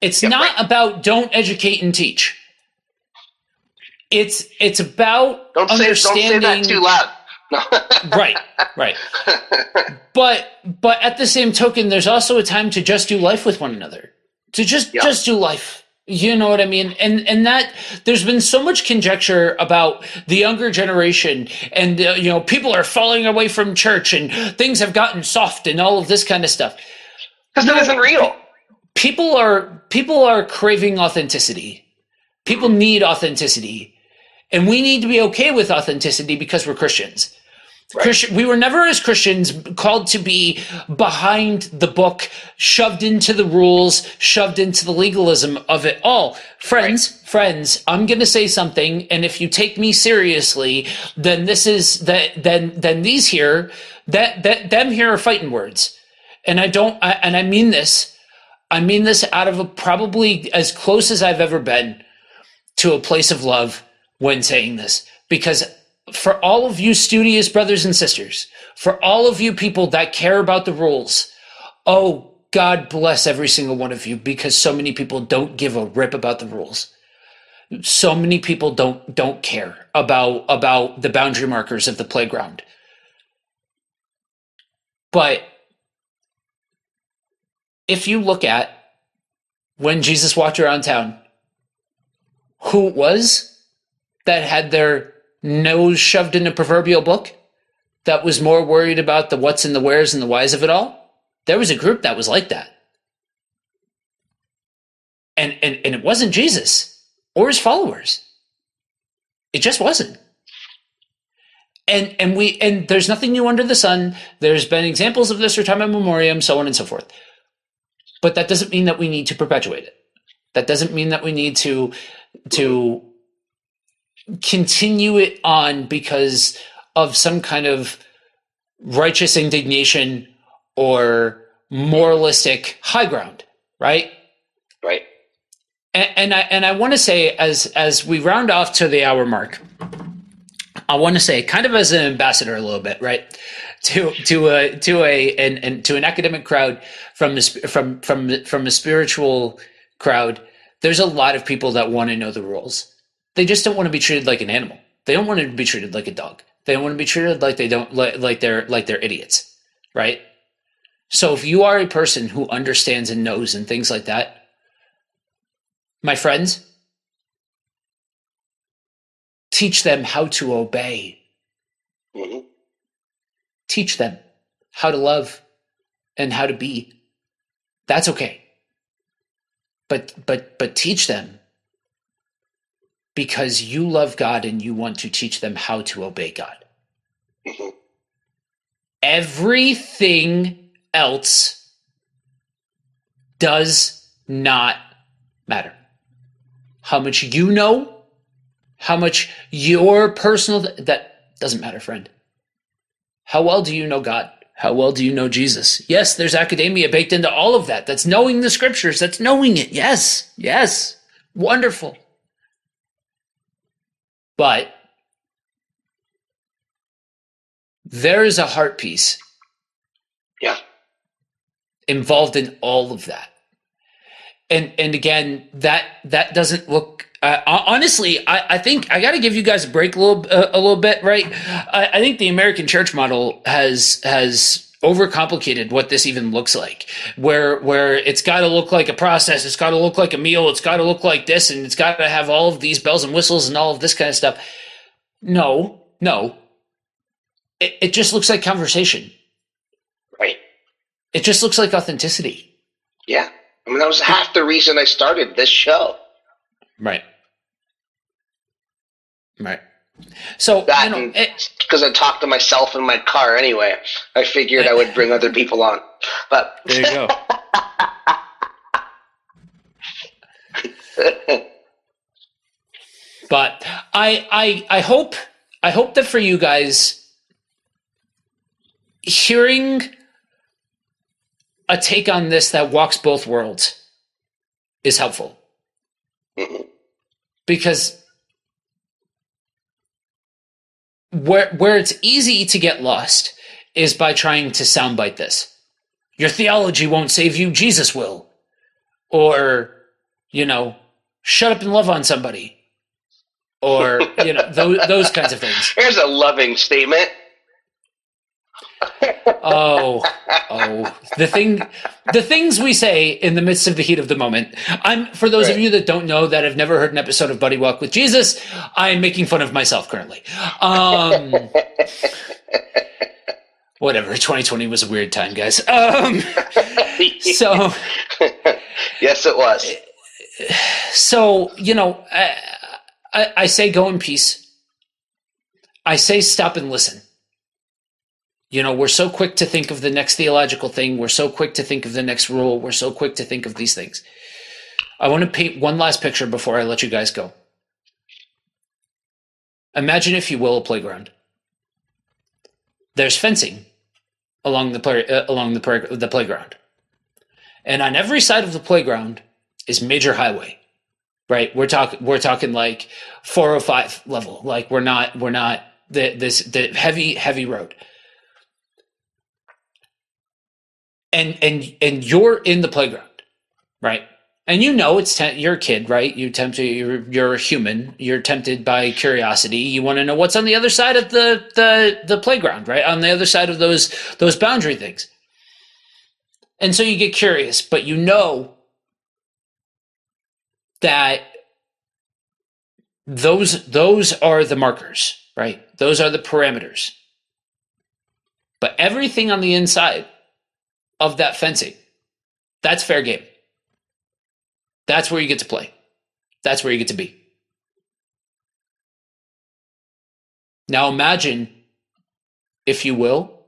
It's yep, not right. about don't educate and teach. It's it's about don't say, understanding. Don't say that too loud. No. Right, right. But but at the same token, there's also a time to just do life with one another. To just yep. just do life. You know what I mean? And and that there's been so much conjecture about the younger generation, and uh, you know, people are falling away from church, and things have gotten soft, and all of this kind of stuff. Because that isn't real. People are people are craving authenticity. People need authenticity, and we need to be okay with authenticity because we're Christians. Right. Christian, we were never as Christians called to be behind the book, shoved into the rules, shoved into the legalism of it all. Friends, right. friends, I'm going to say something, and if you take me seriously, then this is that. Then, then these here, that that them here are fighting words, and I don't. I, and I mean this. I mean this out of a, probably as close as I've ever been to a place of love when saying this, because for all of you studious brothers and sisters, for all of you people that care about the rules, oh, God bless every single one of you, because so many people don't give a rip about the rules. So many people don't don't care about about the boundary markers of the playground. But if you look at when Jesus walked around town, who it was that had their nose shoved in a proverbial book, that was more worried about the what's and the where's and the whys of it all. There was a group that was like that. And, and, and it wasn't Jesus or his followers. It just wasn't. And, and we, and there's nothing new under the sun. There's been examples of this for time immemorial, so on and so forth. But that doesn't mean that we need to perpetuate it. That doesn't mean that we need to, to, continue it on because of some kind of righteous indignation or moralistic high ground, right? Right. And, and I and I want to say, as as we round off to the hour mark, I want to say, kind of as an ambassador a little bit, right, to to a to a and, and to an academic crowd from the, from from from a spiritual crowd. There's a lot of people that want to know the rules. They just don't want to be treated like an animal. They don't want to be treated like a dog. They don't want to be treated like they don't like, like they're like they're idiots, right? So if you are a person who understands and knows and things like that, my friends, teach them how to obey. Mm-hmm. Teach them how to love and how to be. That's okay. But but but teach them. Because you love God and you want to teach them how to obey God. Mm-hmm. Everything else does not matter. How much you know, how much your personal, th- that doesn't matter, friend. How well do you know God? How well do you know Jesus? Yes, there's academia baked into all of that. That's knowing the scriptures. That's knowing it. Yes, yes. Wonderful. But there is a heart piece yeah. involved in all of that. And and again, that that doesn't look uh, – honestly, I, I think I got to give you guys a break a little, uh, a little bit, right? I, I think the American church model has has – overcomplicated what this even looks like, where where it's got to look like a process, it's got to look like a meal, it's got to look like this, and it's got to have all of these bells and whistles and all of this kind of stuff. No, no. It, it just looks like conversation. Right. It just looks like authenticity. Yeah. I mean, that was half the reason I started this show. Right. Right. So that, you know, because I talk to myself in my car anyway, I figured I would bring other people on. But there you go. But I, I, I hope, I hope that for you guys, hearing a take on this that walks both worlds is helpful, mm-hmm. because. Where where it's easy to get lost is by trying to soundbite this. Your theology won't save you, Jesus will. Or, you know, shut up and love on somebody. Or, you know, those, those kinds of things. Here's a loving statement. Oh, oh, the thing, the things we say in the midst of the heat of the moment. I'm, for those right. of you that don't know, that have never heard an episode of Buddy Walk with Jesus, I'm making fun of myself currently. Um, whatever, twenty twenty was a weird time, guys. Um, so, yes, it was. So, you know, I, I, I say go in peace. I say stop and listen. You know, we're so quick to think of the next theological thing. We're so quick to think of the next rule. We're so quick to think of these things. I want to paint one last picture before I let you guys go. Imagine, if you will, a playground. There's fencing along the play, uh, along the, play, the playground. And on every side of the playground is major highway, right? We're talking, we're talking like four oh five level. Like we're not, we're not the, this, the heavy, heavy road. And, and, and you're in the playground, right? And you know, it's, te- you're a kid, right? You tempt, you're, you're a human. You're tempted by curiosity. You want to know what's on the other side of the, the, the playground, right? On the other side of those, those boundary things. And so you get curious, but you know that those, those are the markers, right? Those are the parameters, but everything on the inside of that fencing, that's fair game. That's where you get to play. That's where you get to be. Now imagine, if you will,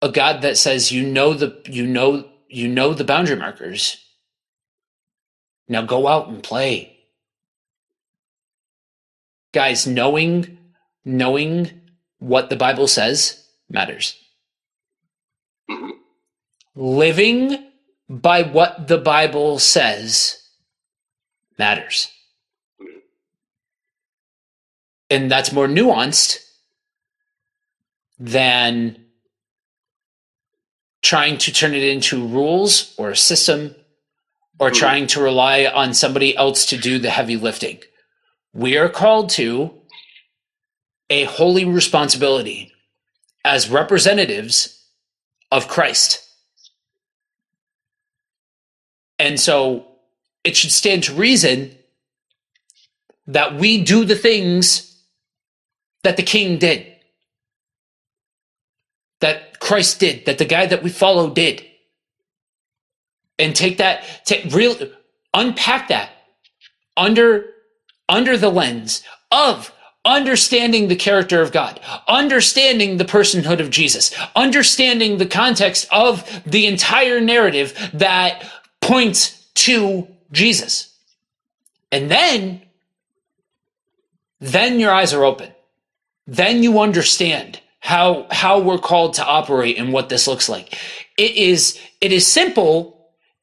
a God that says, you know the you know you know the boundary markers. Now go out and play. Guys, knowing knowing what the Bible says matters. Living by what the Bible says matters. And that's more nuanced than trying to turn it into rules or a system or trying to rely on somebody else to do the heavy lifting. We are called to a holy responsibility as representatives of Christ. And so it should stand to reason that we do the things that the King did, that Christ did, that the guy that we follow did. And take that, take, real, unpack that under, under the lens of understanding the character of God, understanding the personhood of Jesus, understanding the context of the entire narrative that points to Jesus. And then, then your eyes are open. Then you understand how, how we're called to operate and what this looks like. It is, it is simple.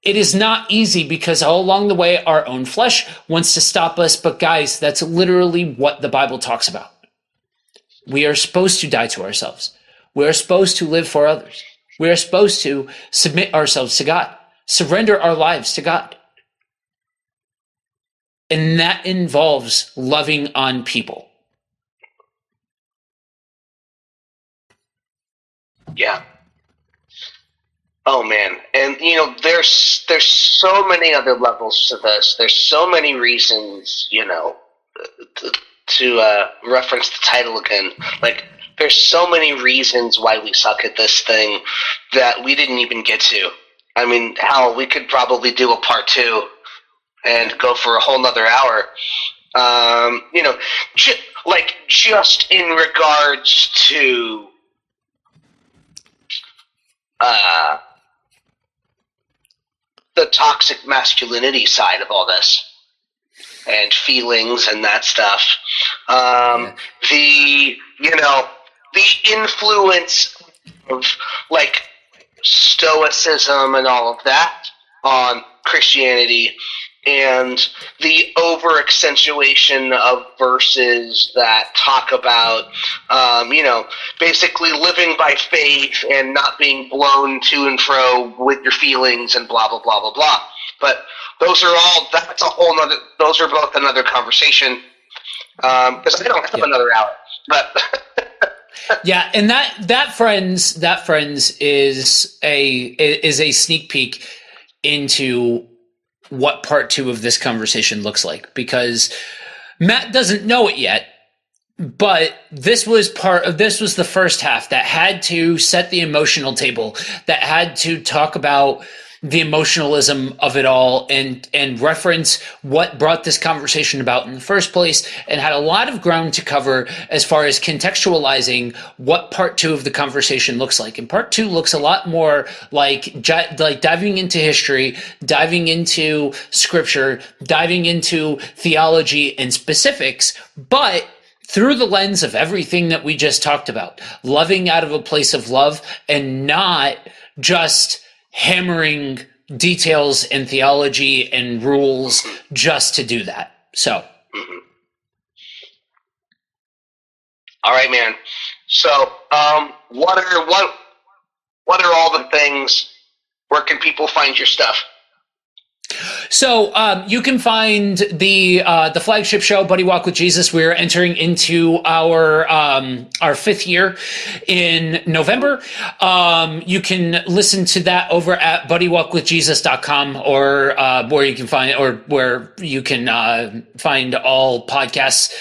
It is not easy, because all along the way, our own flesh wants to stop us. But guys, that's literally what the Bible talks about. We are supposed to die to ourselves. We are supposed to live for others. We are supposed to submit ourselves to God. Surrender our lives to God. And that involves loving on people. Yeah. Oh man. And you know, there's, there's so many other levels to this. There's so many reasons, you know, to, to uh, reference the title again, like there's so many reasons why we suck at this thing that we didn't even get to. I mean, hell, we could probably do a part two and go for a whole nother hour. Um, you know, ju- like just in regards to uh, the toxic masculinity side of all this and feelings and that stuff. Um, the, you know, the influence of like Stoicism and all of that on Christianity and the over-accentuation of verses that talk about, um, you know, basically living by faith and not being blown to and fro with your feelings and blah, blah, blah, blah, blah. But those are all, that's a whole nother, those are both another conversation, because um, I don't have yeah. another hour. But yeah, and that, that friends, that friends is a, is a sneak peek into what part two of this conversation looks like, because Matt doesn't know it yet, but this was part of, this was the first half that had to set the emotional table, that had to talk about the emotionalism of it all and, and reference what brought this conversation about in the first place, and had a lot of ground to cover as far as contextualizing what part two of the conversation looks like. And part two looks a lot more like, like diving into history, diving into scripture, diving into theology and specifics, but through the lens of everything that we just talked about, loving out of a place of love and not just hammering details and theology and rules just to do that. So. Mm-hmm. All right, man. So um, what are what what are all the things, where can people find your stuff? So um, you can find the uh, the flagship show, Buddy Walk with Jesus. We're entering into our um, our fifth year in November. Um, you can listen to that over at buddy walk with jesus dot com, or uh, where you can find or where you can uh, find all podcasts,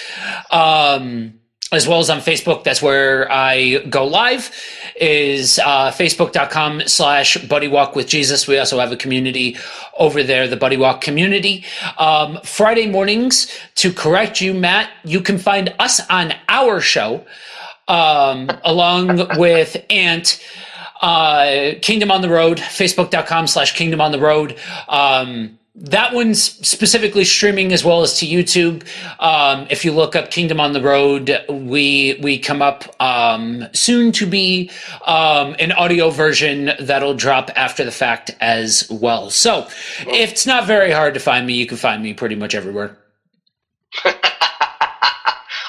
um, as well as on Facebook. That's where I go live, is uh, facebook dot com slash buddy walk with Jesus. We also have a community over there, the Buddy Walk community. Um, Friday mornings, to correct you, Matt, you can find us on our show, um, along with Ant, uh, Kingdom on the Road, facebook dot com slash Kingdom on the Road. Um, That one's specifically streaming as well as to YouTube. Um, if you look up Kingdom on the Road, we we come up um, soon to be um, an audio version that'll drop after the fact as well. So if it's not very hard to find me, you can find me pretty much everywhere.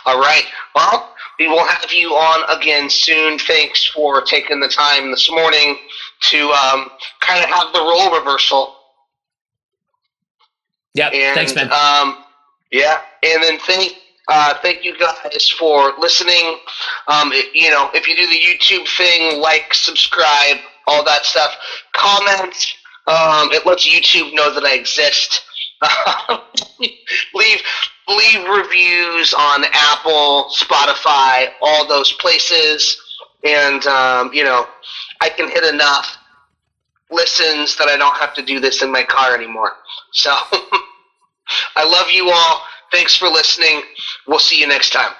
All right. Well, we will have you on again soon. Thanks for taking the time this morning to um, kind of have the role reversal. Yeah, thanks, man. Um, yeah, and then thank uh, thank you guys for listening. Um, it, you know, if you do the YouTube thing, like, subscribe, all that stuff, comment. Um, it lets YouTube know that I exist. leave leave reviews on Apple, Spotify, all those places, and um, you know, I can hit enough listens that I don't have to do this in my car anymore. So I love you all. Thanks for listening. We'll see you next time.